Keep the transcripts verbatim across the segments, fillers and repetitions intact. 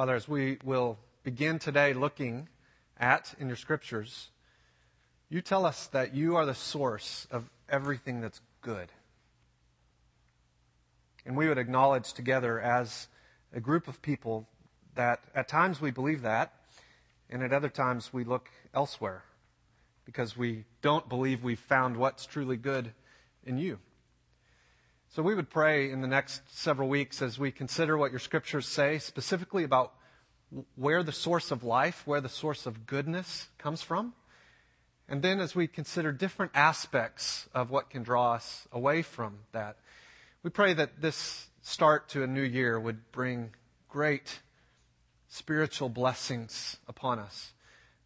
Father, as we will begin today looking at in your scriptures, you tell us that you are the source of everything that's good. And we would acknowledge together as a group of people that at times we believe that, and at other times we look elsewhere because we don't believe we've found what's truly good in you. So we would pray in the next several weeks as we consider what your scriptures say specifically about where the source of life, where the source of goodness comes from. And then as we consider different aspects of what can draw us away from that, we pray that this start to a new year would bring great spiritual blessings upon us.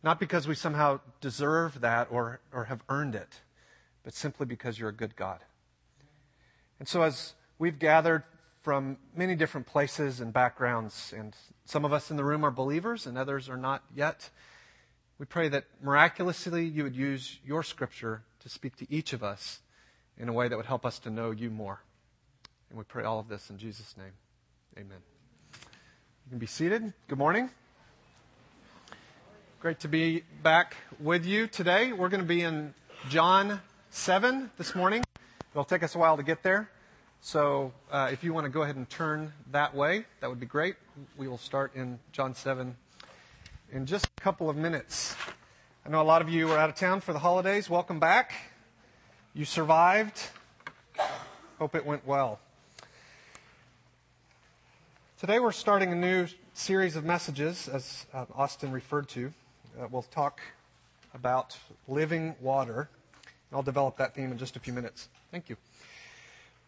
Not because we somehow deserve that or, or have earned it, but simply because you're a good God. And so as we've gathered from many different places and backgrounds, and some of us in the room are believers and others are not yet, we pray that miraculously you would use your scripture to speak to each of us in a way that would help us to know you more. And we pray all of this in Jesus' name. Amen. You can be seated. Good morning. Great to be back with you today. We're going to be in John seven this morning. It'll take us a while to get there. So uh, if you want to go ahead and turn that way, that would be great. We will start in John seven in just a couple of minutes. I know a lot of you were out of town for the holidays. Welcome back. You survived. Hope it went well. Today we're starting a new series of messages, as uh, Austin referred to. Uh, we'll talk about living water. I'll develop that theme in just a few minutes. Thank you.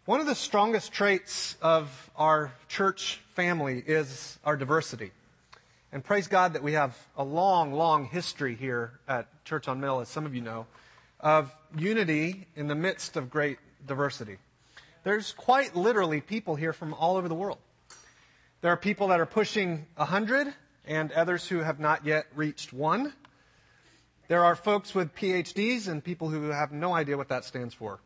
One of the strongest traits of our church family is our diversity. And praise God that we have a long, long history here at Church on Mill, as some of you know, of unity in the midst of great diversity. There's quite literally people here from all over the world. There are people that are pushing one hundred and others who have not yet reached one. There are folks with P H Ds and people who have no idea what that stands for.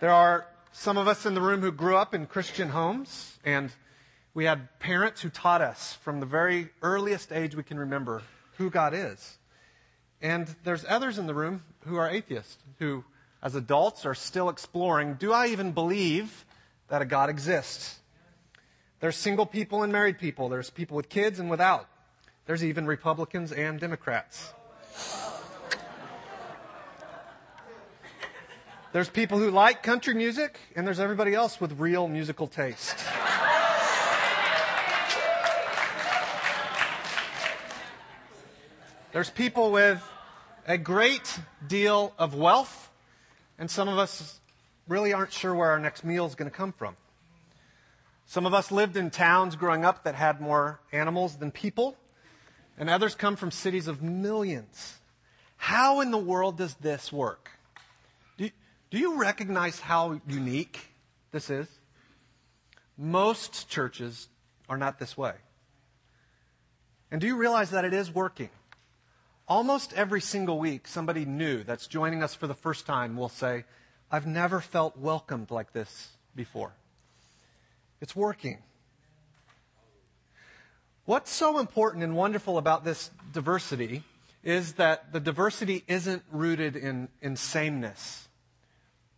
There are some of us in the room who grew up in Christian homes, and we had parents who taught us from the very earliest age we can remember who God is. And there's others in the room who are atheists, who as adults are still exploring, do I even believe that a God exists? There's single people and married people. There's people with kids and without. There's even Republicans and Democrats. There's people who like country music, and there's everybody else with real musical taste. There's people with a great deal of wealth, and some of us really aren't sure where our next meal is going to come from. Some of us lived in towns growing up that had more animals than people, and others come from cities of millions. How in the world does this work? Do you recognize how unique this is? Most churches are not this way. And do you realize that it is working? Almost every single week, somebody new that's joining us for the first time will say, I've never felt welcomed like this before. It's working. What's so important and wonderful about this diversity is that the diversity isn't rooted in, in sameness.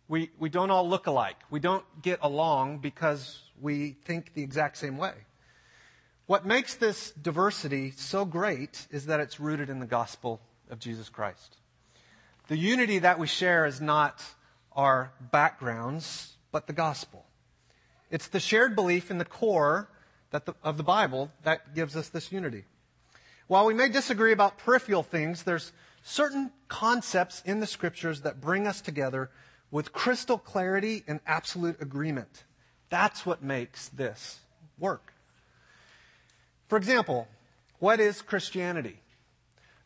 We we don't all look alike. We don't get along because we think the exact same way. What makes this diversity so great is that it's rooted in the gospel of Jesus Christ. The unity that we share is not our backgrounds, but the gospel. It's the shared belief in the core that the, of the Bible that gives us this unity. While we may disagree about peripheral things, there's certain concepts in the scriptures that bring us together with crystal clarity and absolute agreement. That's what makes this work. For example, what is Christianity?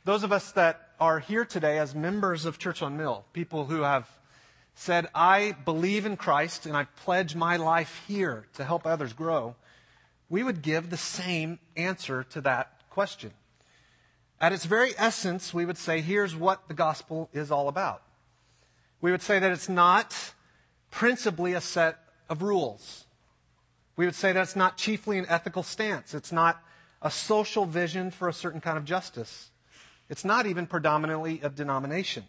Those of us that are here today as members of Church on Mill, people who have said, I believe in Christ and I pledge my life here to help others grow, we would give the same answer to that question. At its very essence, we would say, here's what the gospel is all about. We would say that it's not principally a set of rules. We would say that's not chiefly an ethical stance. It's not a social vision for a certain kind of justice. It's not even predominantly of denomination.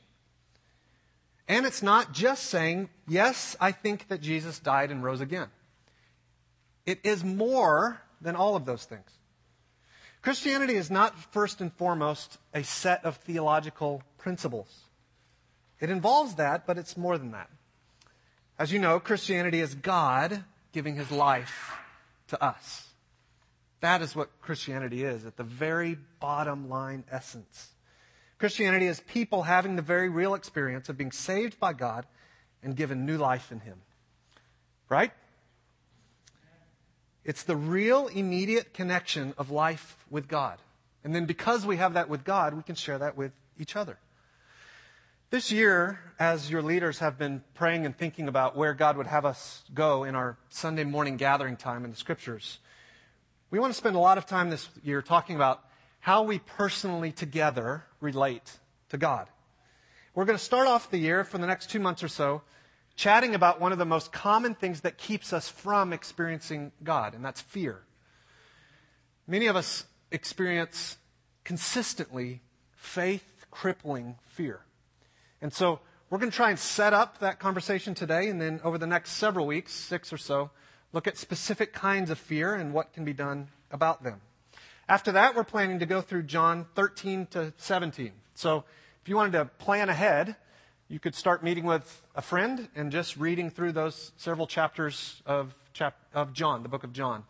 And it's not just saying, yes, I think that Jesus died and rose again. It is more than all of those things. Christianity is not first and foremost a set of theological principles. It involves that, but it's more than that. As you know, Christianity is God giving his life to us. That is what Christianity is, at the very bottom line essence. Christianity is people having the very real experience of being saved by God and given new life in him. Right? It's the real immediate connection of life with God. And then because we have that with God, we can share that with each other. This year, as your leaders have been praying and thinking about where God would have us go in our Sunday morning gathering time in the Scriptures, we want to spend a lot of time this year talking about how we personally together relate to God. We're going to start off the year for the next two months or so chatting about one of the most common things that keeps us from experiencing God, and that's fear. Many of us experience consistently faith-crippling fear. And so we're going to try and set up that conversation today, and then over the next several weeks, six or so, look at specific kinds of fear and what can be done about them. After that, we're planning to go through John thirteen to seventeen. So if you wanted to plan ahead, you could start meeting with a friend and just reading through those several chapters of chap- of John, the book of John.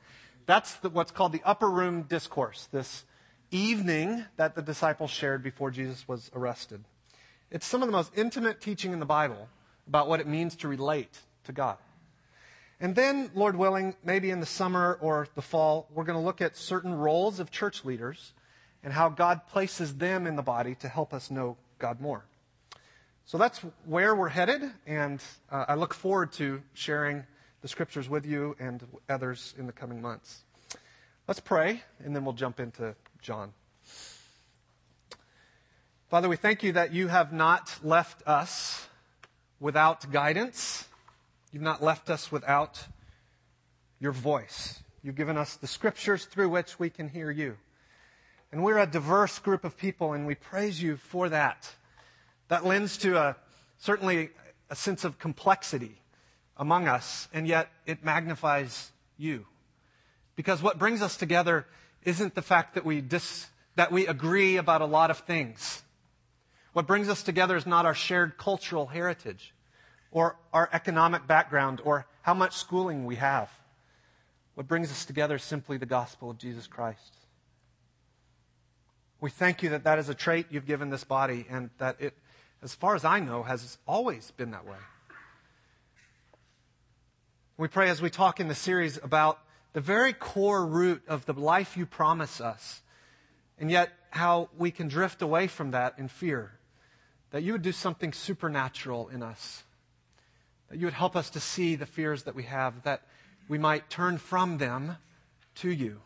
That's the, what's called the upper room discourse, this evening that the disciples shared before Jesus was arrested. It's some of the most intimate teaching in the Bible about what it means to relate to God. And then, Lord willing, maybe in the summer or the fall, we're going to look at certain roles of church leaders and how God places them in the body to help us know God more. So that's where we're headed, and uh, I look forward to sharing the Scriptures with you and others in the coming months. Let's pray, and then we'll jump into John. Father, we thank you that you have not left us without guidance. You've not left us without your voice. You've given us the Scriptures through which we can hear you. And we're a diverse group of people, and we praise you for that. That lends to a, certainly a sense of complexity among us, and yet it magnifies you. Because what brings us together isn't the fact that we dis, that we agree about a lot of things. What brings us together is not our shared cultural heritage or our economic background or how much schooling we have. What brings us together is simply the gospel of Jesus Christ. We thank you that that is a trait you've given this body, and that it, as far as I know, has always been that way. We pray as we talk in the series about the very core root of the life you promise us, and yet how we can drift away from that in fear, that you would do something supernatural in us, that you would help us to see the fears that we have, that we might turn from them to you.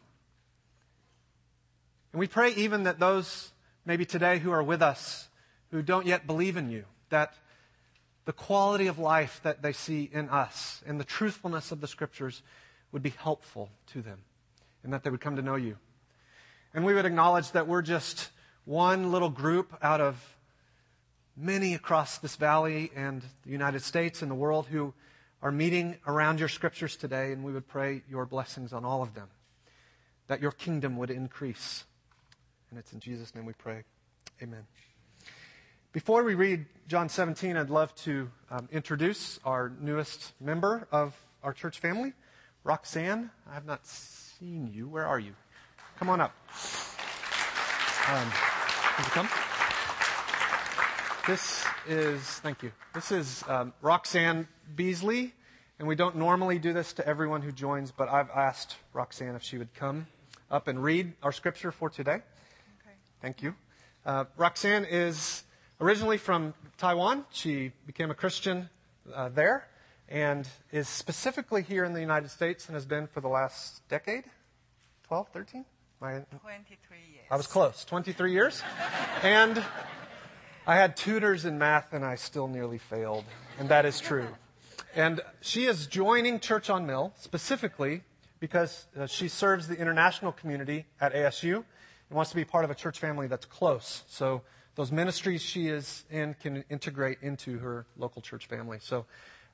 And we pray even that those maybe today who are with us who don't yet believe in you, that the quality of life that they see in us and the truthfulness of the Scriptures would be helpful to them, and that they would come to know you. And we would acknowledge that we're just one little group out of many across this valley and the United States and the world who are meeting around your Scriptures today, and we would pray your blessings on all of them, that your kingdom would increase. And it's in Jesus' name we pray. Amen. Before we read John seventeen, I'd love to um, introduce our newest member of our church family, Roxanne. I have not seen you. Where are you? Come on up. Um, can you come? This is, thank you. This is um, Roxanne Beasley, and we don't normally do this to everyone who joins, but I've asked Roxanne if she would come up and read our Scripture for today. Okay. Thank you. Uh, Roxanne is originally from Taiwan. She became a Christian uh, there and is specifically here in the United States and has been for the last decade, twelve, thirteen? My, twenty-three years. I was close, twenty-three years. And I had tutors in math and I still nearly failed, and that is true. And she is joining Church on Mill specifically because uh, she serves the international community at A S U and wants to be part of a church family that's close. So those ministries she is in can integrate into her local church family. So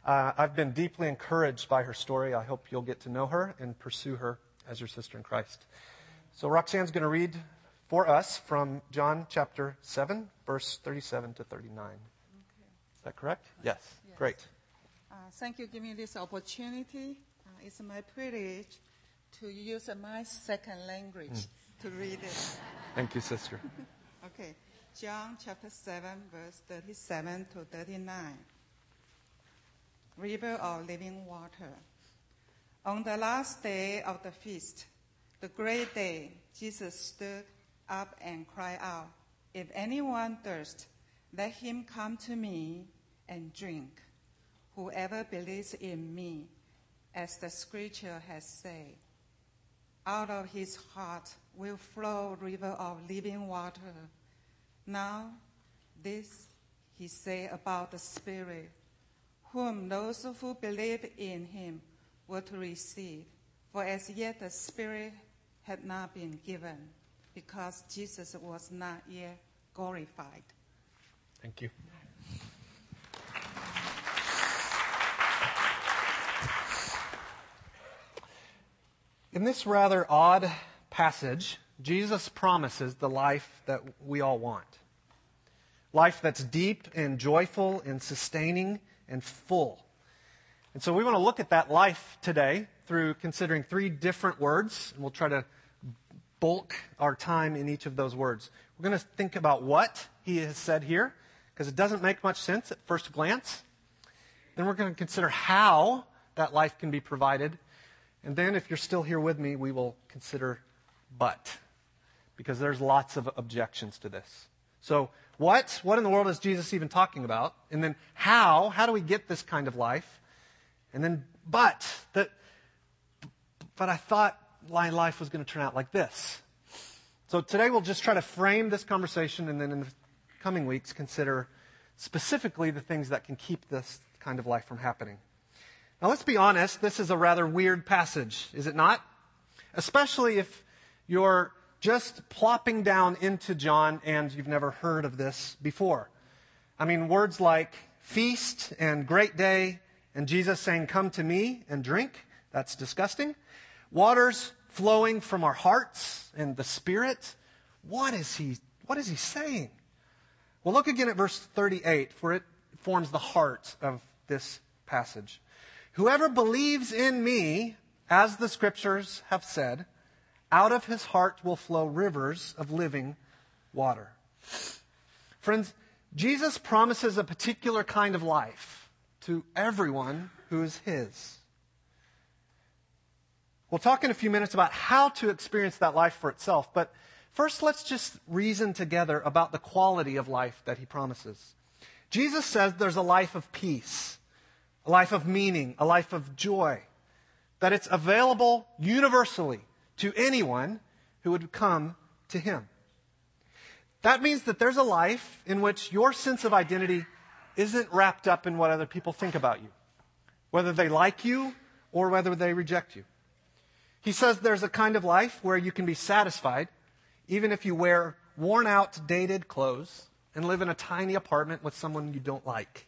uh, I've been deeply encouraged by her story. I hope you'll get to know her and pursue her as your sister in Christ. So Roxanne's going to read for us from John chapter seven, verse thirty-seven to thirty-nine. Okay. Is that correct? Yes. Yes. Great. Uh, thank you for giving me this opportunity. Uh, it's my privilege to use my second language mm. to read it. Thank you, sister. Okay. John chapter seven, verse thirty-seven to thirty-nine. River of living water. On the last day of the feast, the great day, Jesus stood up and cried out, "If anyone thirsts, let him come to me and drink. Whoever believes in me, as the scripture has said, out of his heart will flow a river of living water." Now, this he said about the Spirit, whom those who believe in him were to receive. For as yet the Spirit had not been given, because Jesus was not yet glorified. Thank you. In this rather odd passage, Jesus promises the life that we all want. Life that's deep and joyful and sustaining and full. And so we want to look at that life today through considering three different words. And we'll try to bulk our time in each of those words. We're going to think about what he has said here, because it doesn't make much sense at first glance. Then we're going to consider how that life can be provided. And then if you're still here with me, we will consider but, because there's lots of objections to this. So what? What in the world is Jesus even talking about? And then how? How do we get this kind of life? And then but, that, but I thought my life was going to turn out like this. So today we'll just try to frame this conversation, and then in the coming weeks consider specifically the things that can keep this kind of life from happening. Now let's be honest, this is a rather weird passage, is it not? Especially if you're just plopping down into John and you've never heard of this before. I mean, words like feast and great day and Jesus saying, "Come to me and drink." That's disgusting. Waters flowing from our hearts and the Spirit. What is he, what is he saying? Well, look again at verse thirty-eight, for it forms the heart of this passage. "Whoever believes in me, as the scriptures have said, out of his heart will flow rivers of living water." Friends, Jesus promises a particular kind of life to everyone who is his. We'll talk in a few minutes about how to experience that life for itself, but first let's just reason together about the quality of life that he promises. Jesus says there's a life of peace, a life of meaning, a life of joy, that it's available universally to anyone who would come to him. That means that there's a life in which your sense of identity isn't wrapped up in what other people think about you, whether they like you or whether they reject you. He says there's a kind of life where you can be satisfied even if you wear worn-out, dated clothes and live in a tiny apartment with someone you don't like.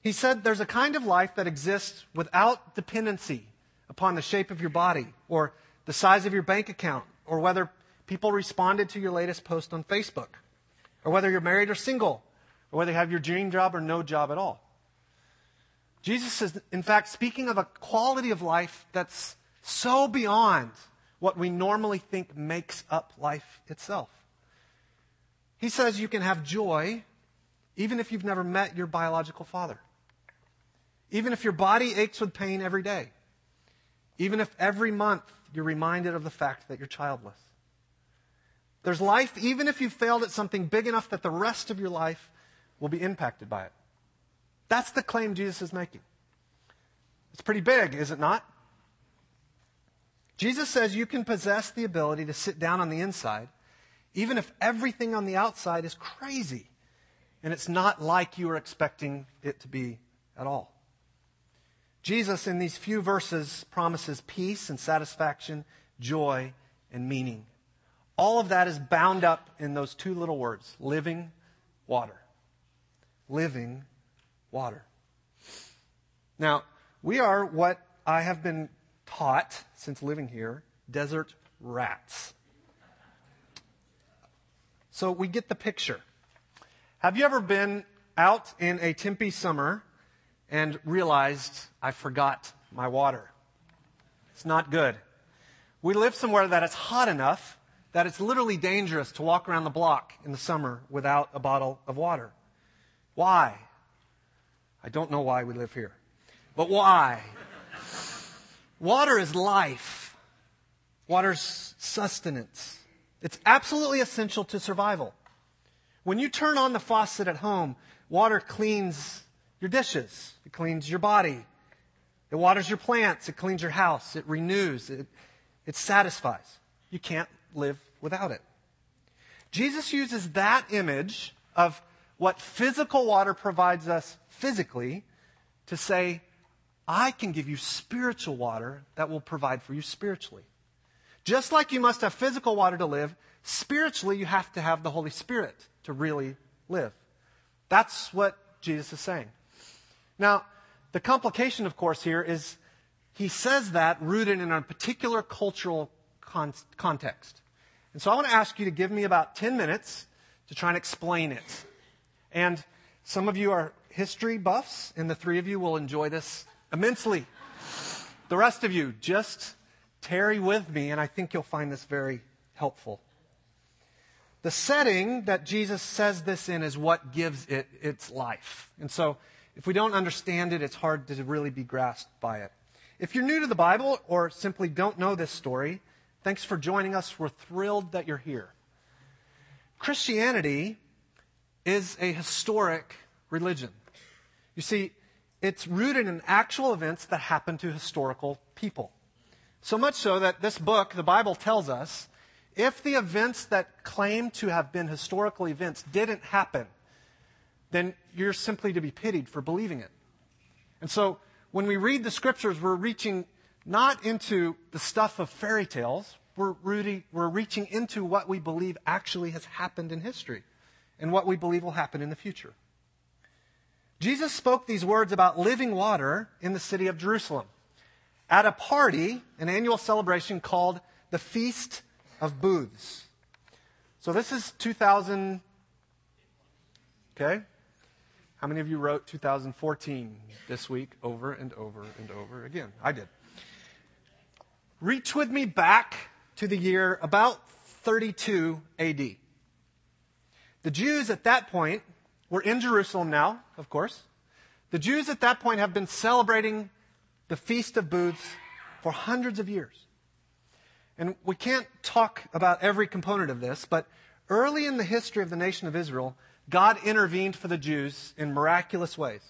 He said there's a kind of life that exists without dependency upon the shape of your body or the size of your bank account or whether people responded to your latest post on Facebook or whether you're married or single or whether you have your dream job or no job at all. Jesus is, in fact, speaking of a quality of life that's so beyond what we normally think makes up life itself. He says you can have joy even if you've never met your biological father. Even if your body aches with pain every day. Even if every month you're reminded of the fact that you're childless. There's life even if you failed at something big enough that the rest of your life will be impacted by it. That's the claim Jesus is making. It's pretty big, is it not? Jesus says you can possess the ability to sit down on the inside, even if everything on the outside is crazy and it's not like you were expecting it to be at all. Jesus, in these few verses, promises peace and satisfaction, joy and meaning. All of that is bound up in those two little words, living water. Living water. Now, we are what I have been taught since living here, desert rats. So we get the picture. Have you ever been out in a Tempe summer and realized, I forgot my water? It's not good. We live somewhere that it's hot enough that it's literally dangerous to walk around the block in the summer without a bottle of water. Why? I don't know why we live here. But why? Water is life. Water's sustenance. It's absolutely essential to survival. When you turn on the faucet at home, water cleans your dishes. It cleans your body. It waters your plants. It cleans your house. It renews. It, it satisfies. You can't live without it. Jesus uses that image of what physical water provides us physically to say, I can give you spiritual water that will provide for you spiritually. Just like you must have physical water to live, spiritually you have to have the Holy Spirit to really live. That's what Jesus is saying. Now, the complication, of course, here is he says that rooted in a particular cultural con- context. And so I want to ask you to give me about ten minutes to try and explain it. And some of you are history buffs, and the three of you will enjoy this immensely. The rest of you, just tarry with me, and I think you'll find this very helpful. The setting that Jesus says this in is what gives it its life. And so if we don't understand it, it's hard to really be grasped by it. If you're new to the Bible or simply don't know this story, thanks for joining us. We're thrilled that you're here. Christianity is a historic religion. You see, it's rooted in actual events that happened to historical people. So much so that this book, the Bible, tells us if the events that claim to have been historical events didn't happen, then you're simply to be pitied for believing it. And so when we read the scriptures, we're reaching not into the stuff of fairy tales. We're, rooting, we're reaching into what we believe actually has happened in history and what we believe will happen in the future. Jesus spoke these words about living water in the city of Jerusalem at a party, an annual celebration called the Feast of Booths. So this is two thousand, okay? How many of you wrote two thousand fourteen this week over and over and over again? I did. Reach with me back to the year about thirty-two A D. The Jews at that point were in Jerusalem now, of course. The Jews at that point have been celebrating the Feast of Booths for hundreds of years. And we can't talk about every component of this, but early in the history of the nation of Israel, God intervened for the Jews in miraculous ways.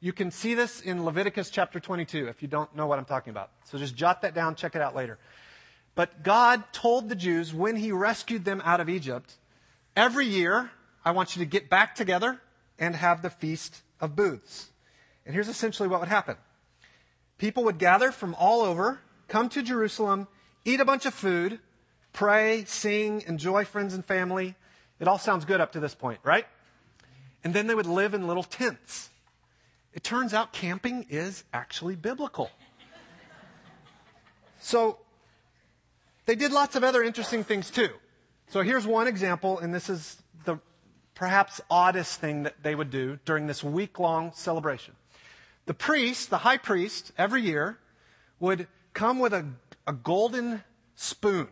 You can see this in Leviticus chapter twenty-two, if you don't know what I'm talking about. So just jot that down, check it out later. But God told the Jews when he rescued them out of Egypt, every year, I want you to get back together and have the Feast of Booths. And here's essentially what would happen. People would gather from all over, come to Jerusalem, eat a bunch of food, pray, sing, enjoy friends and family. It all sounds good up to this point, right? And then they would live in little tents. It turns out camping is actually biblical. So they did lots of other interesting things too. So here's one example, and this is the perhaps oddest thing that they would do during this week-long celebration. The priest, the high priest, every year would come with a a golden spoon,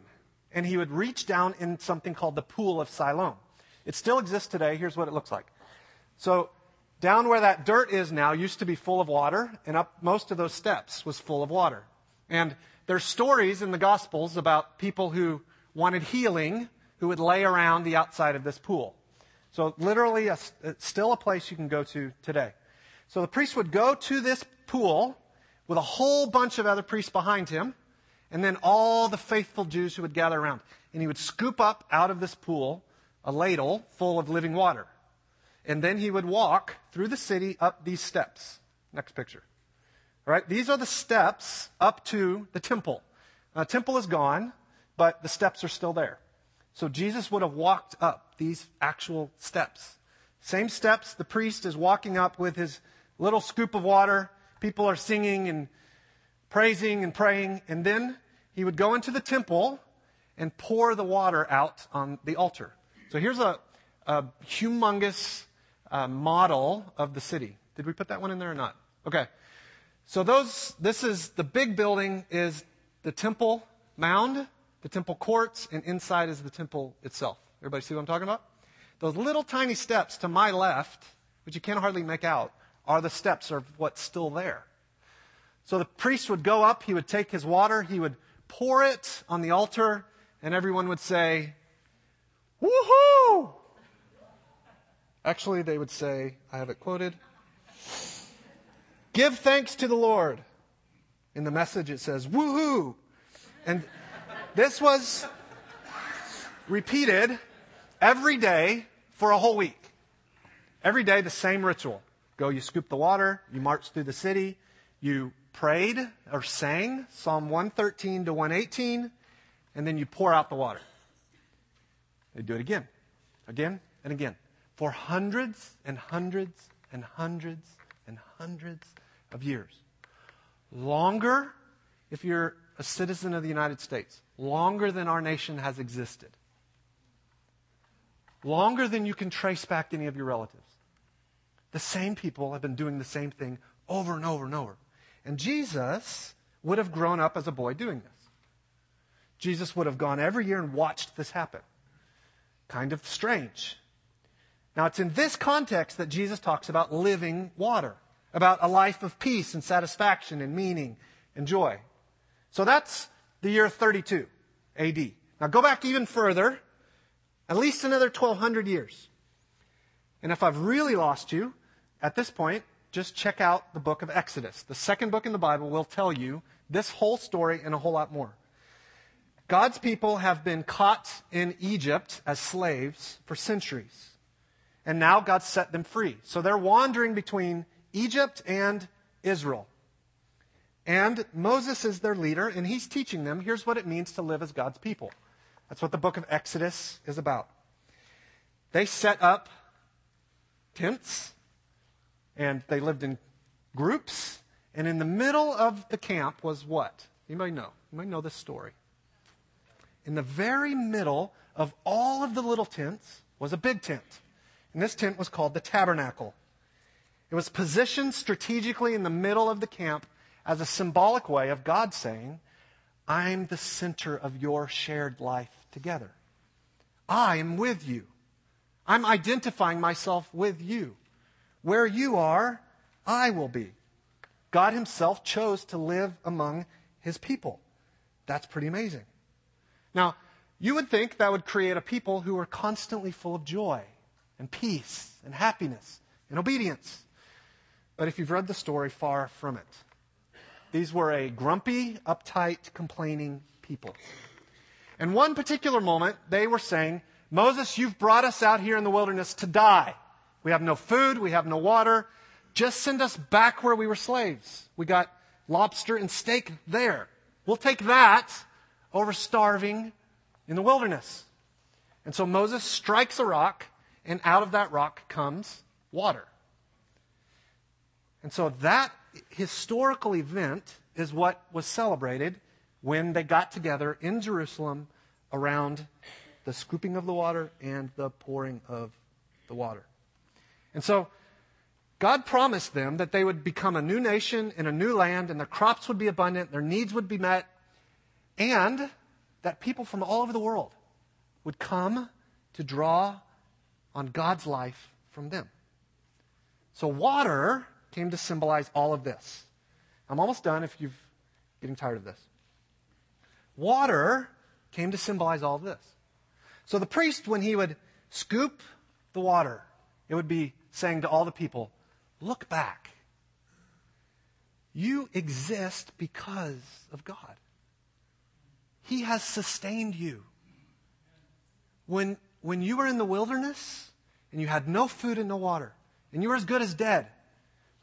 and he would reach down in something called the Pool of Siloam. It still exists today. Here's what it looks like. So down where that dirt is now used to be full of water, and up most of those steps was full of water. And there's stories in the Gospels about people who wanted healing who would lay around the outside of this pool. So literally, a, it's still a place you can go to today. So the priest would go to this pool with a whole bunch of other priests behind him, and then all the faithful Jews who would gather around. And he would scoop up out of this pool a ladle full of living water. And then he would walk through the city up these steps. Next picture. Right? These are the steps up to the temple. Now, the temple is gone, but the steps are still there. So Jesus would have walked up these actual steps. Same steps, the priest is walking up with his little scoop of water. People are singing and praising and praying. And then he would go into the temple and pour the water out on the altar. So here's a, a humongous uh, model of the city. Did we put that one in there or not? Okay. So those, this is, the big building is the temple mound, the temple courts, and inside is the temple itself. Everybody see what I'm talking about? Those little tiny steps to my left, which you can hardly make out, are the steps of what's still there. So the priest would go up, he would take his water, he would pour it on the altar, and everyone would say, "Woohoo!" Actually, they would say, I have it quoted, "Give thanks to the Lord." In the message it says, "Woohoo!" And this was repeated every day for a whole week. Every day, the same ritual. Go, you scoop the water, you march through the city, you prayed or sang Psalm one thirteen to one eighteen, and then you pour out the water. They do it again, again, and again. For hundreds and hundreds and hundreds and hundreds of years. Longer, if you're a citizen of the United States, longer than our nation has existed. Longer than you can trace back any of your relatives. The same people have been doing the same thing over and over and over. And Jesus would have grown up as a boy doing this. Jesus would have gone every year and watched this happen. Kind of strange. Now, it's in this context that Jesus talks about living water, about a life of peace and satisfaction and meaning and joy. So that's the year thirty-two A D. Now go back even further, at least another twelve hundred years. And if I've really lost you at this point, just check out the book of Exodus. The second book in the Bible will tell you this whole story and a whole lot more. God's people have been caught in Egypt as slaves for centuries. And now God set them free. So they're wandering between Egypt and Israel. And Moses is their leader, and he's teaching them, here's what it means to live as God's people. That's what the book of Exodus is about. They set up tents, and they lived in groups, and in the middle of the camp was what? Anybody know? Anybody know this story? In the very middle of all of the little tents was a big tent, and this tent was called the tabernacle. It was positioned strategically in the middle of the camp as a symbolic way of God saying, I'm the center of your shared life together. I am with you. I'm identifying myself with you. Where you are, I will be. God himself chose to live among his people. That's pretty amazing. Now, you would think that would create a people who were constantly full of joy and peace and happiness and obedience. But if you've read the story, far from it. These were a grumpy, uptight, complaining people. In one particular moment, they were saying, Moses, you've brought us out here in the wilderness to die. We have no food. We have no water. Just send us back where we were slaves. We got lobster and steak there. We'll take that over starving in the wilderness. And so Moses strikes a rock, and out of that rock comes water. And so that historical event is what was celebrated when they got together in Jerusalem around the scooping of the water and the pouring of the water. And so God promised them that they would become a new nation in a new land, and their crops would be abundant, their needs would be met, and that people from all over the world would come to draw on God's life from them. So water came to symbolize all of this. I'm almost done if you're getting tired of this. Water came to symbolize all of this. So the priest, when he would scoop the water, it would be saying to all the people, look back. You exist because of God. He has sustained you. When, when you were in the wilderness and you had no food and no water, and you were as good as dead,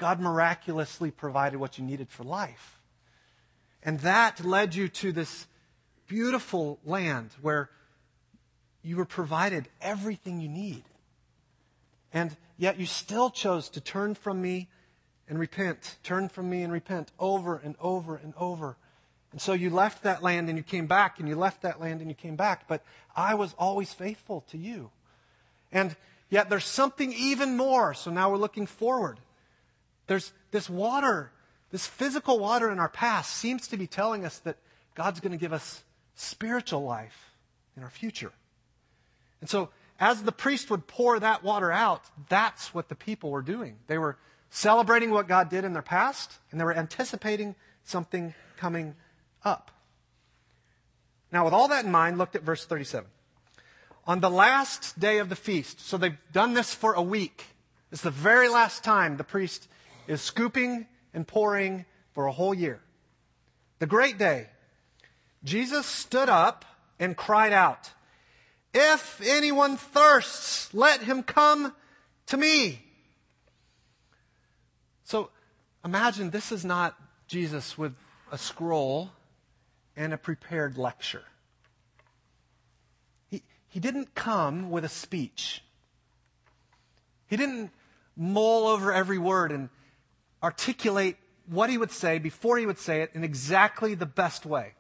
God miraculously provided what you needed for life. And that led you to this beautiful land where you were provided everything you need. And yet you still chose to turn from me and repent. Turn from me and repent over and over and over. And so you left that land and you came back, and you left that land and you came back. But I was always faithful to you. And yet there's something even more. So now we're looking forward. There's this water, this physical water in our past seems to be telling us that God's going to give us spiritual life in our future. And so as the priest would pour that water out, that's what the people were doing. They were celebrating what God did in their past, and they were anticipating something coming up. Now, with all that in mind, looked at verse thirty-seven. On the last day of the feast, so they've done this for a week. It's the very last time the priest is scooping and pouring for a whole year. The great day, Jesus stood up and cried out, "If anyone thirsts, let him come to me." So imagine this is not Jesus with a scroll and a prepared lecture. He, he didn't come with a speech. He didn't mull over every word and articulate what he would say before he would say it in exactly the best way.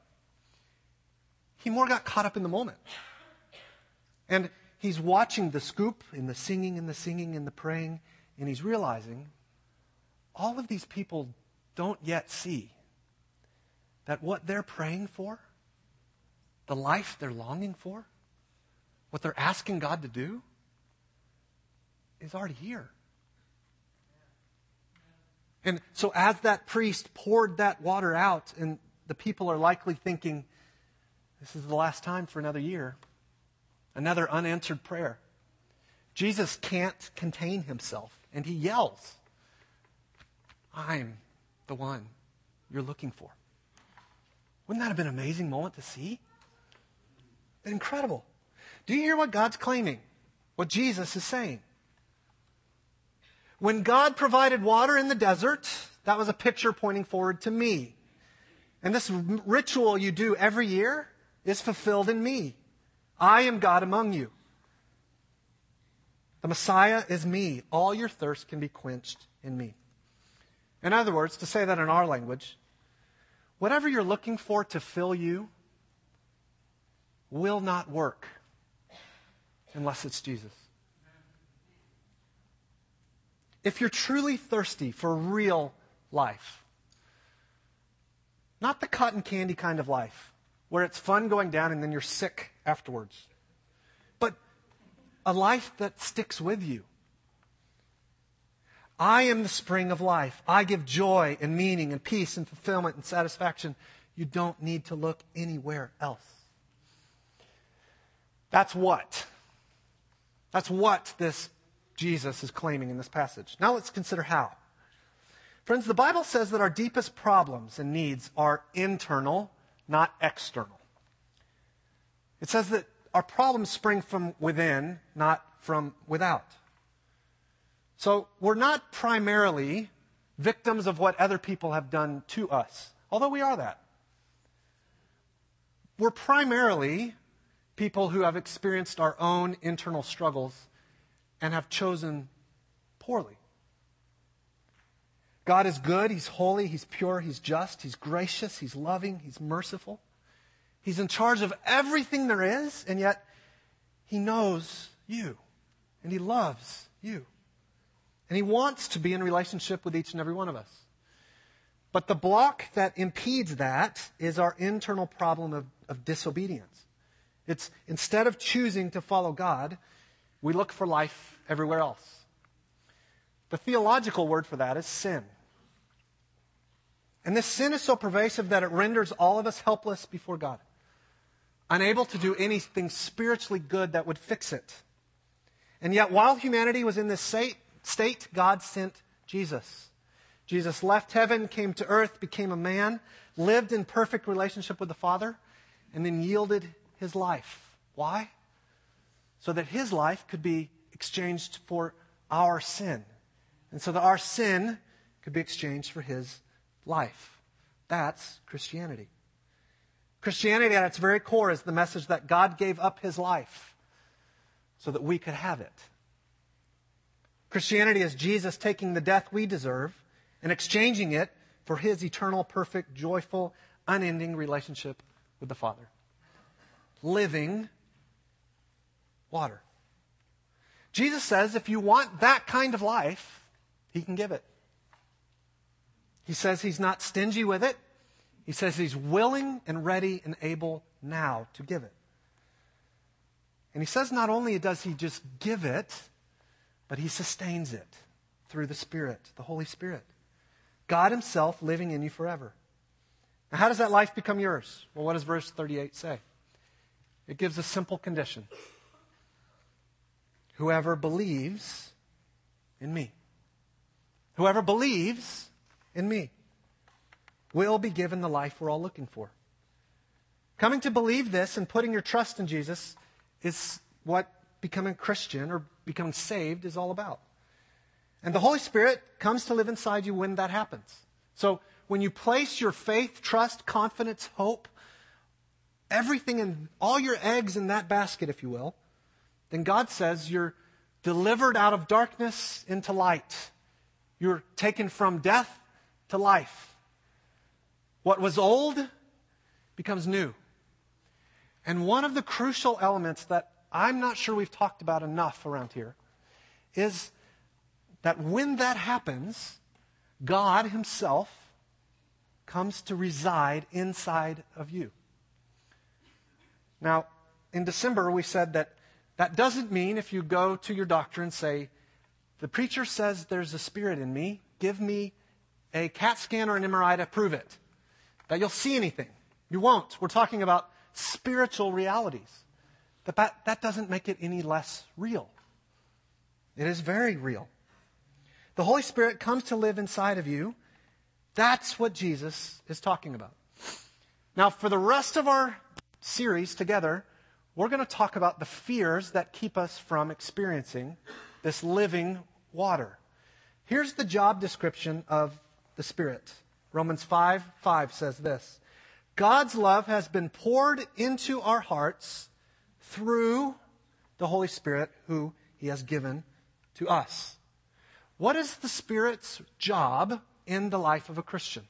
He more got caught up in the moment. And he's watching the scoop and the singing and the singing and the praying, and he's realizing all of these people don't yet see that what they're praying for, the life they're longing for, what they're asking God to do, is already here. And so as that priest poured that water out, and the people are likely thinking, this is the last time for another year, another unanswered prayer. Jesus can't contain himself, and he yells, "I'm the one you're looking for." Wouldn't that have been an amazing moment to see? Incredible. Do you hear what God's claiming? What Jesus is saying? When God provided water in the desert, that was a picture pointing forward to me. And this ritual you do every year is fulfilled in me. I am God among you. The Messiah is me. All your thirst can be quenched in me. In other words, to say that in our language, whatever you're looking for to fill you will not work unless it's Jesus. If you're truly thirsty for real life, not the cotton candy kind of life where it's fun going down and then you're sick afterwards, but a life that sticks with you. I am the spring of life. I give joy and meaning and peace and fulfillment and satisfaction. You don't need to look anywhere else. That's what. That's what this Jesus is claiming in this passage. Now let's consider how. Friends, the Bible says that our deepest problems and needs are internal, not external. It says that our problems spring from within, not from without. So we're not primarily victims of what other people have done to us, although we are that. We're primarily people who have experienced our own internal struggles and have chosen poorly. God is good, he's holy, he's pure, he's just, he's gracious, he's loving, he's merciful. He's in charge of everything there is, and yet he knows you, and he loves you. And he wants to be in relationship with each and every one of us. But the block that impedes that is our internal problem of, of disobedience. It's instead of choosing to follow God, we look for life everywhere else. The theological word for that is sin. And this sin is so pervasive that it renders all of us helpless before God, unable to do anything spiritually good that would fix it. And yet, while humanity was in this state, State, God sent Jesus. Jesus left heaven, came to earth, became a man, lived in perfect relationship with the Father, and then yielded his life. Why? So that his life could be exchanged for our sin. And so that our sin could be exchanged for his life. That's Christianity. Christianity at its very core is the message that God gave up his life so that we could have it. Christianity is Jesus taking the death we deserve and exchanging it for his eternal, perfect, joyful, unending relationship with the Father. Living water. Jesus says if you want that kind of life, he can give it. He says he's not stingy with it. He says he's willing and ready and able now to give it. And he says not only does he just give it, but he sustains it through the Spirit, the Holy Spirit. God himself living in you forever. Now, how does that life become yours? Well, what does verse thirty-eight say? It gives a simple condition. Whoever believes in me. Whoever believes in me will be given the life we're all looking for. Coming to believe this and putting your trust in Jesus is what becoming Christian or becoming saved is all about. And the Holy Spirit comes to live inside you when that happens. So when you place your faith, trust, confidence, hope, everything and all your eggs in that basket, if you will, then God says you're delivered out of darkness into light. You're taken from death to life. What was old becomes new. And one of the crucial elements that I'm not sure we've talked about enough around here is that when that happens, God himself comes to reside inside of you. Now, in December, we said that that doesn't mean if you go to your doctor and say, the preacher says there's a spirit in me, give me a CAT scan or an M R I to prove it, that you'll see anything. You won't. We're talking about spiritual realities. But that, that doesn't make it any less real. It is very real. The Holy Spirit comes to live inside of you. That's what Jesus is talking about. Now, for the rest of our series together, we're going to talk about the fears that keep us from experiencing this living water. Here's the job description of the Spirit. Romans five five says this, God's love has been poured into our hearts through the Holy Spirit who he has given to us. What is the Spirit's job in the life of a Christian?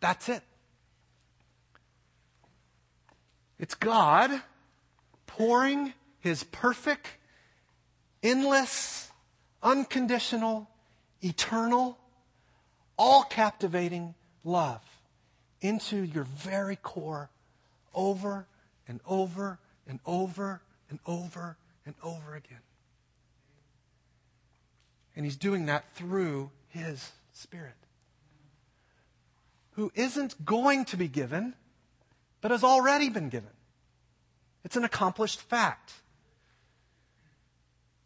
That's it. It's God pouring his perfect, endless, unconditional, eternal, all-captivating love into your very core over and over and over and over and over again. And he's doing that through his Spirit, who isn't going to be given, but has already been given. It's an accomplished fact.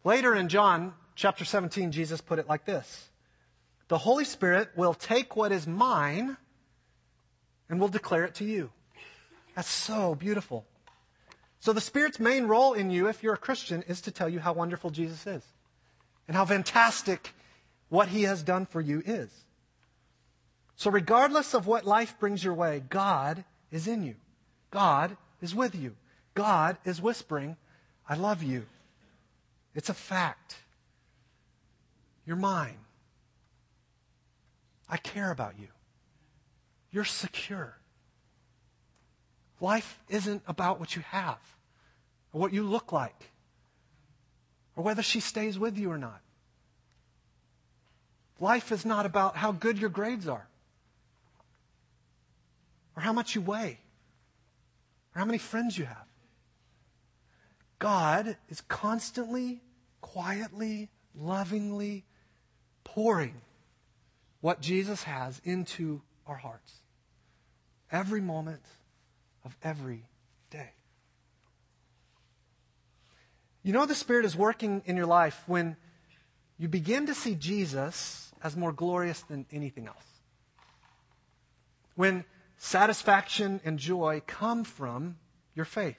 Later in John chapter seventeen, Jesus put it like this. The Holy Spirit will take what is mine and will declare it to you. That's so beautiful. So the Spirit's main role in you, if you're a Christian, is to tell you how wonderful Jesus is and how fantastic what he has done for you is. So regardless of what life brings your way, God is in you. God is with you. God is whispering, I love you. It's a fact. You're mine. I care about you. You're secure. Life isn't about what you have or what you look like or whether she stays with you or not. Life is not about how good your grades are or how much you weigh or how many friends you have. God is constantly, quietly, lovingly pouring what Jesus has into our hearts. Every moment of every day. You know the Spirit is working in your life when you begin to see Jesus as more glorious than anything else. When satisfaction and joy come from your faith.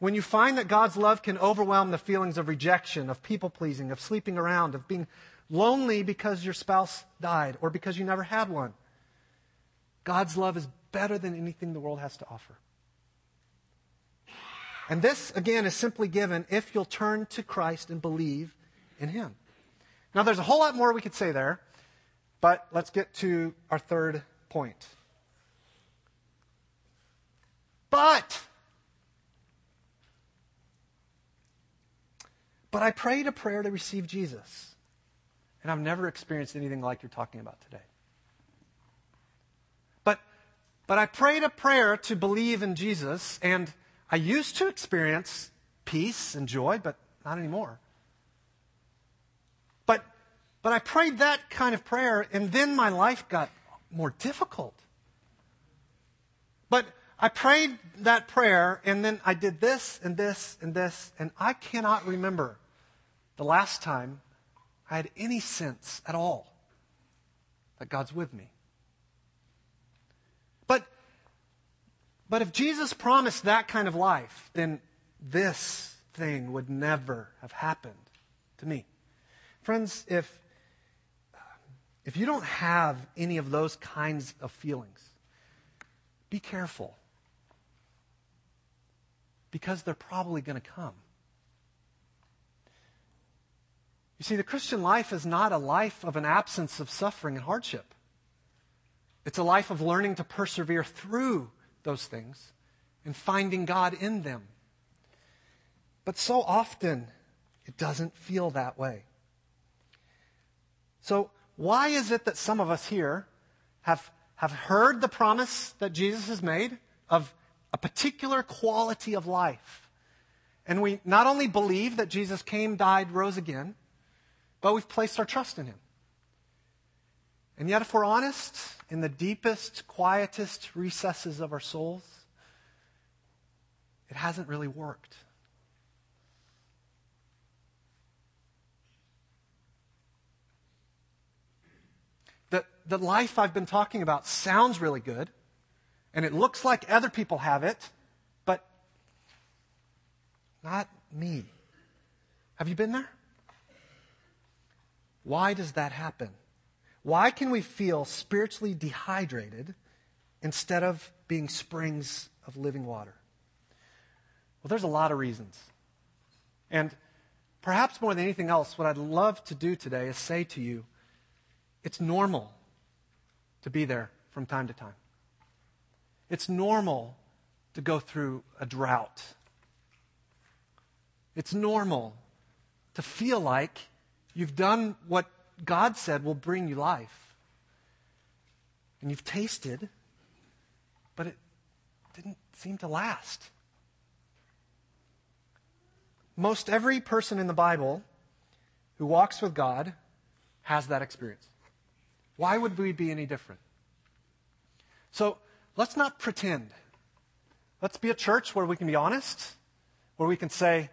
When you find that God's love can overwhelm the feelings of rejection, of people pleasing, of sleeping around, of being lonely because your spouse died or because you never had one. God's love is better than anything the world has to offer. And this, again, is simply given if you'll turn to Christ and believe in Him. Now, there's a whole lot more we could say there, but let's get to our third point. But, but I prayed a prayer to receive Jesus, and I've never experienced anything like you're talking about today. But, but I prayed a prayer to believe in Jesus, and I used to experience peace and joy, but not anymore. But, but I prayed that kind of prayer, and then my life got more difficult. But I prayed that prayer, and then I did this and this and this, and I cannot remember the last time I had any sense at all that God's with me. But, but if Jesus promised that kind of life, then this thing would never have happened to me. Friends, if, if you don't have any of those kinds of feelings, be careful. Because they're probably going to come. You see, the Christian life is not a life of an absence of suffering and hardship. It's a life of learning to persevere through those things and finding God in them. But so often, it doesn't feel that way. So why is it that some of us here have, have heard the promise that Jesus has made of a particular quality of life? And we not only believe that Jesus came, died, rose again, but we've placed our trust in Him. And yet, if we're honest, in the deepest, quietest recesses of our souls, it hasn't really worked. The, the life I've been talking about sounds really good. And it looks like other people have it, but not me. Have you been there? Why does that happen? Why can we feel spiritually dehydrated instead of being springs of living water? Well, there's a lot of reasons. And perhaps more than anything else, what I'd love to do today is say to you, it's normal to be there from time to time. It's normal to go through a drought. It's normal to feel like you've done what God said will bring you life. And you've tasted, but it didn't seem to last. Most every person in the Bible who walks with God has that experience. Why would we be any different? So, let's not pretend. Let's be a church where we can be honest, where we can say,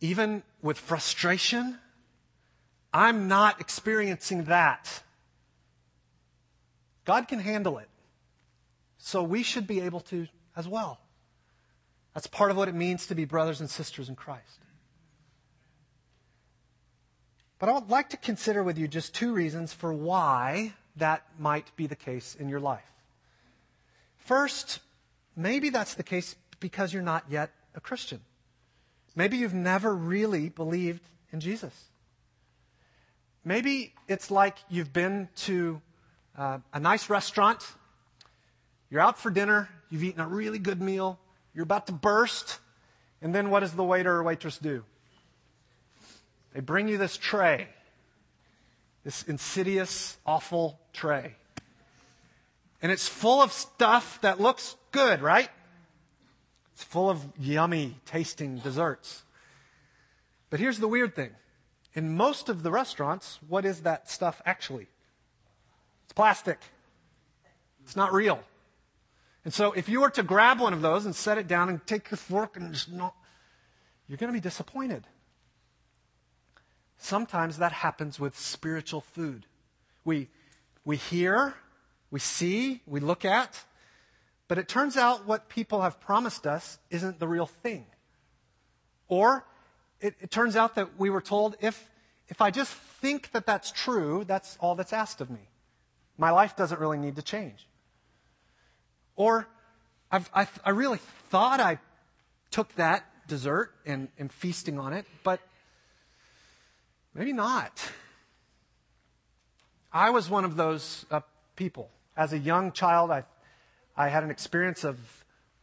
even with frustration, I'm not experiencing that. God can handle it. So we should be able to as well. That's part of what it means to be brothers and sisters in Christ. But I would like to consider with you just two reasons for why that might be the case in your life. First, maybe that's the case because you're not yet a Christian. Maybe you've never really believed in Jesus. Maybe it's like you've been to uh, a nice restaurant, you're out for dinner, you've eaten a really good meal, you're about to burst, and then what does the waiter or waitress do? They bring you this tray, this insidious, awful tray. And it's full of stuff that looks good, right? It's full of yummy tasting desserts. But here's the weird thing. In most of the restaurants, what is that stuff actually? It's plastic. It's not real. And so if you were to grab one of those and set it down and take your fork and just gnaw, you're going to be disappointed. Sometimes that happens with spiritual food. We, we hear... We see, we look at, but it turns out what people have promised us isn't the real thing. Or it, it turns out that we were told if If I just think that that's true, that's all that's asked of me. My life doesn't really need to change. Or I've, I've, I really thought I took that dessert and, and feasting on it, but maybe not. I was one of those uh, people. As a young child, I, I had an experience of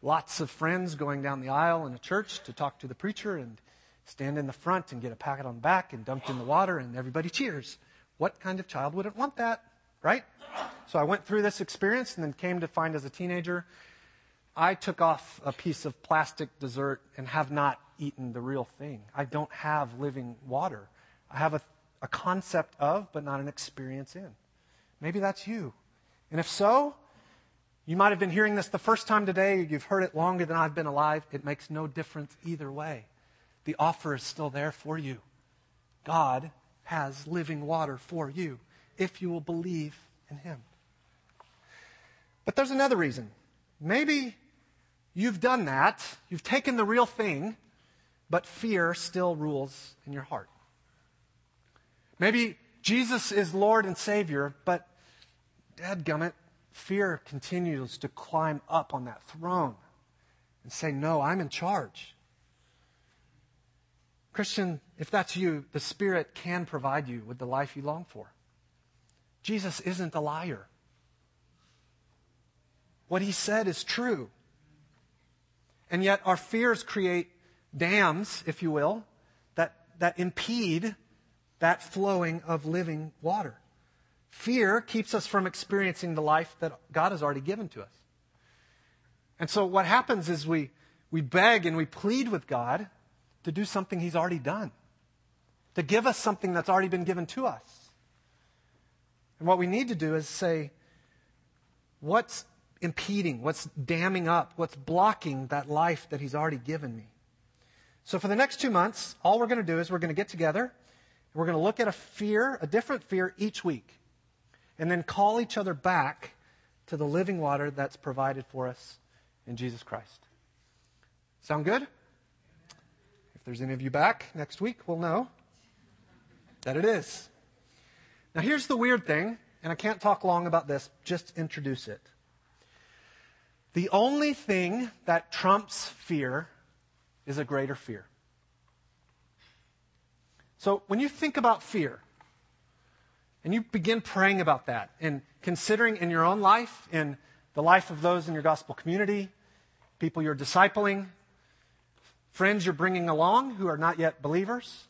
lots of friends going down the aisle in a church to talk to the preacher and stand in the front and get a packet on the back and dumped in the water, and everybody cheers. What kind of child wouldn't want that, right? So I went through this experience and then came to find as a teenager, I took off a piece of plastic dessert and have not eaten the real thing. I don't have living water. I have a, a concept of, but not an experience in. Maybe that's you. And if so, you might have been hearing this the first time today. You've heard it longer than I've been alive. It makes no difference either way. The offer is still there for you. God has living water for you if you will believe in him. But there's another reason. Maybe you've done that. You've taken the real thing, but fear still rules in your heart. Maybe Jesus is Lord and Savior, but dadgummit, fear continues to climb up on that throne and say, no, I'm in charge. Christian, if that's you, the Spirit can provide you with the life you long for. Jesus isn't a liar. What he said is true. And yet our fears create dams, if you will, that, that impede that flowing of living water. Fear keeps us from experiencing the life that God has already given to us. And so what happens is we, we beg and we plead with God to do something he's already done, to give us something that's already been given to us. And what we need to do is say, what's impeding, what's damming up, what's blocking that life that he's already given me? So for the next two months, all we're going to do is we're going to get together and we're going to look at a fear, a different fear each week, and then call each other back to the living water that's provided for us in Jesus Christ. Sound good? If there's any of you back next week, we'll know that it is. Now here's the weird thing, and I can't talk long about this, just introduce it. The only thing that trumps fear is a greater fear. So when you think about fear, and you begin praying about that and considering in your own life, in the life of those in your gospel community, people you're discipling, friends you're bringing along who are not yet believers,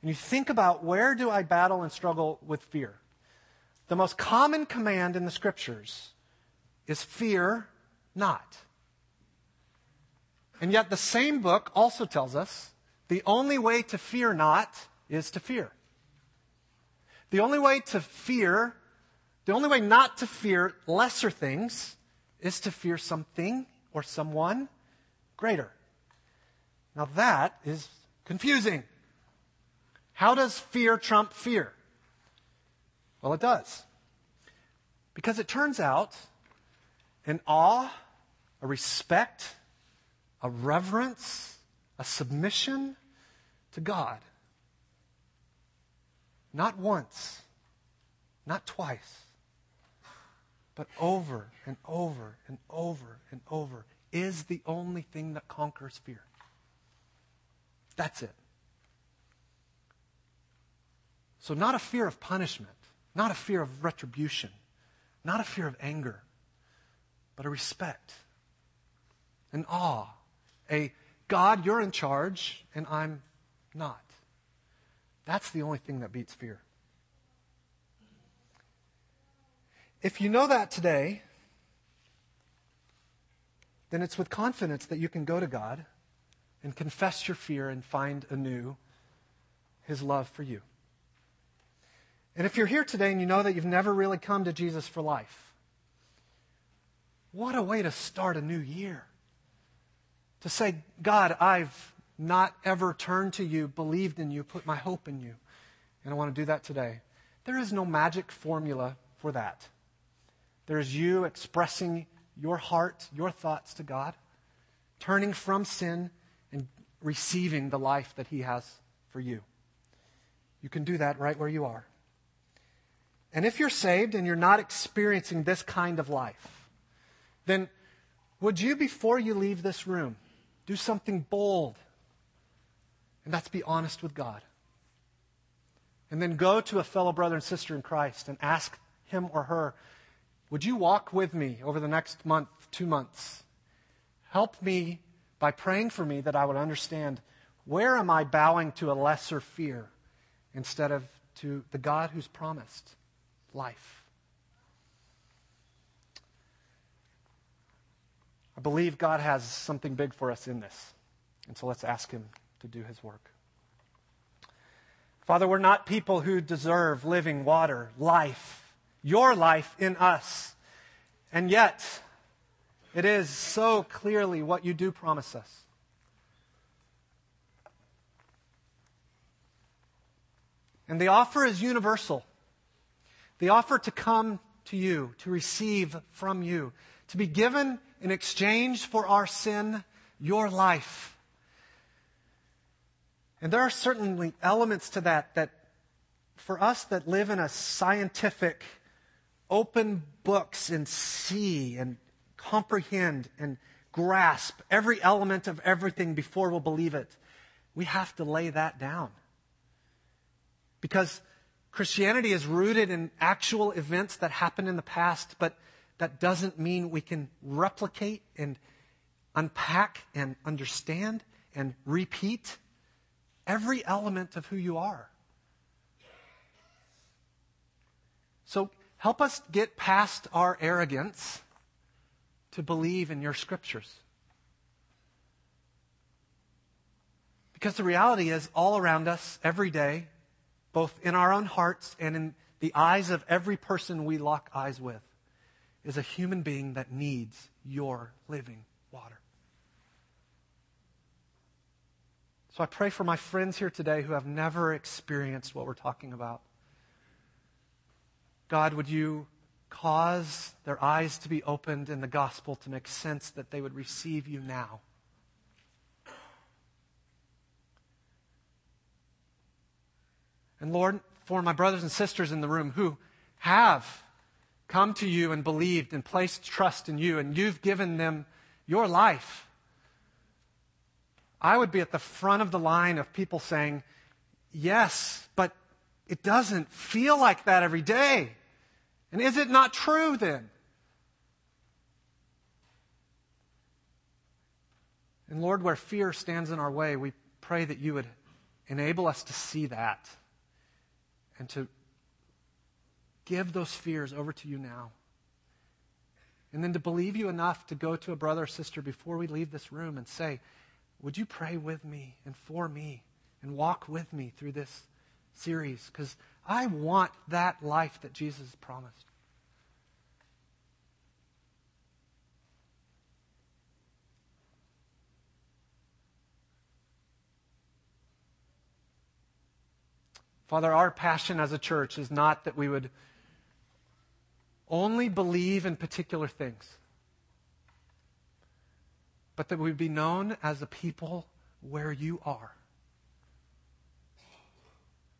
and you think about, where do I battle and struggle with fear? The most common command in the scriptures is fear not. And yet the same book also tells us the only way to fear not is to fear. The only way to fear, the only way not to fear lesser things is to fear something or someone greater. Now that is confusing. How does fear trump fear? Well, it does. Because it turns out an awe, a respect, a reverence, a submission to God. Not once, not twice, but over and over and over and over is the only thing that conquers fear. That's it. So not a fear of punishment, not a fear of retribution, not a fear of anger, but a respect, an awe, a God, you're in charge and I'm not. That's the only thing that beats fear. If you know that today, then it's with confidence that you can go to God and confess your fear and find anew his love for you. And if you're here today and you know that you've never really come to Jesus for life, what a way to start a new year. To say, God, I've not ever turned to you, believed in you, put my hope in you. And I want to do that today. There is no magic formula for that. There is you expressing your heart, your thoughts to God, turning from sin and receiving the life that he has for you. You can do that right where you are. And if you're saved and you're not experiencing this kind of life, then would you, before you leave this room, do something bold? And that's be honest with God. And then go to a fellow brother and sister in Christ and ask him or her, would you walk with me over the next month, two months? Help me by praying for me that I would understand, where am I bowing to a lesser fear instead of to the God who's promised life? I believe God has something big for us in this. And so let's ask him to do his work. Father, we're not people who deserve living water, life, your life in us. And yet, it is so clearly what you do promise us. And the offer is universal. The offer to come to you, to receive from you, to be given in exchange for our sin, your life. And there are certainly elements to that that for us that live in a scientific, open books and see and comprehend and grasp every element of everything before we'll believe it, we have to lay that down. Because Christianity is rooted in actual events that happened in the past, but that doesn't mean we can replicate and unpack and understand and repeat every element of who you are. So help us get past our arrogance to believe in your scriptures. Because the reality is all around us every day, both in our own hearts and in the eyes of every person we lock eyes with, is a human being that needs your living water. So I pray for my friends here today who have never experienced what we're talking about. God, would you cause their eyes to be opened in the gospel to make sense that they would receive you now? And Lord, for my brothers and sisters in the room who have come to you and believed and placed trust in you, and you've given them your life, I would be at the front of the line of people saying, yes, but it doesn't feel like that every day. And is it not true then? And Lord, where fear stands in our way, we pray that you would enable us to see that and to give those fears over to you now. And then to believe you enough to go to a brother or sister before we leave this room and say, would you pray with me and for me and walk with me through this series? Because I want that life that Jesus promised. Father, our passion as a church is not that we would only believe in particular things, but that we'd be known as a people where you are.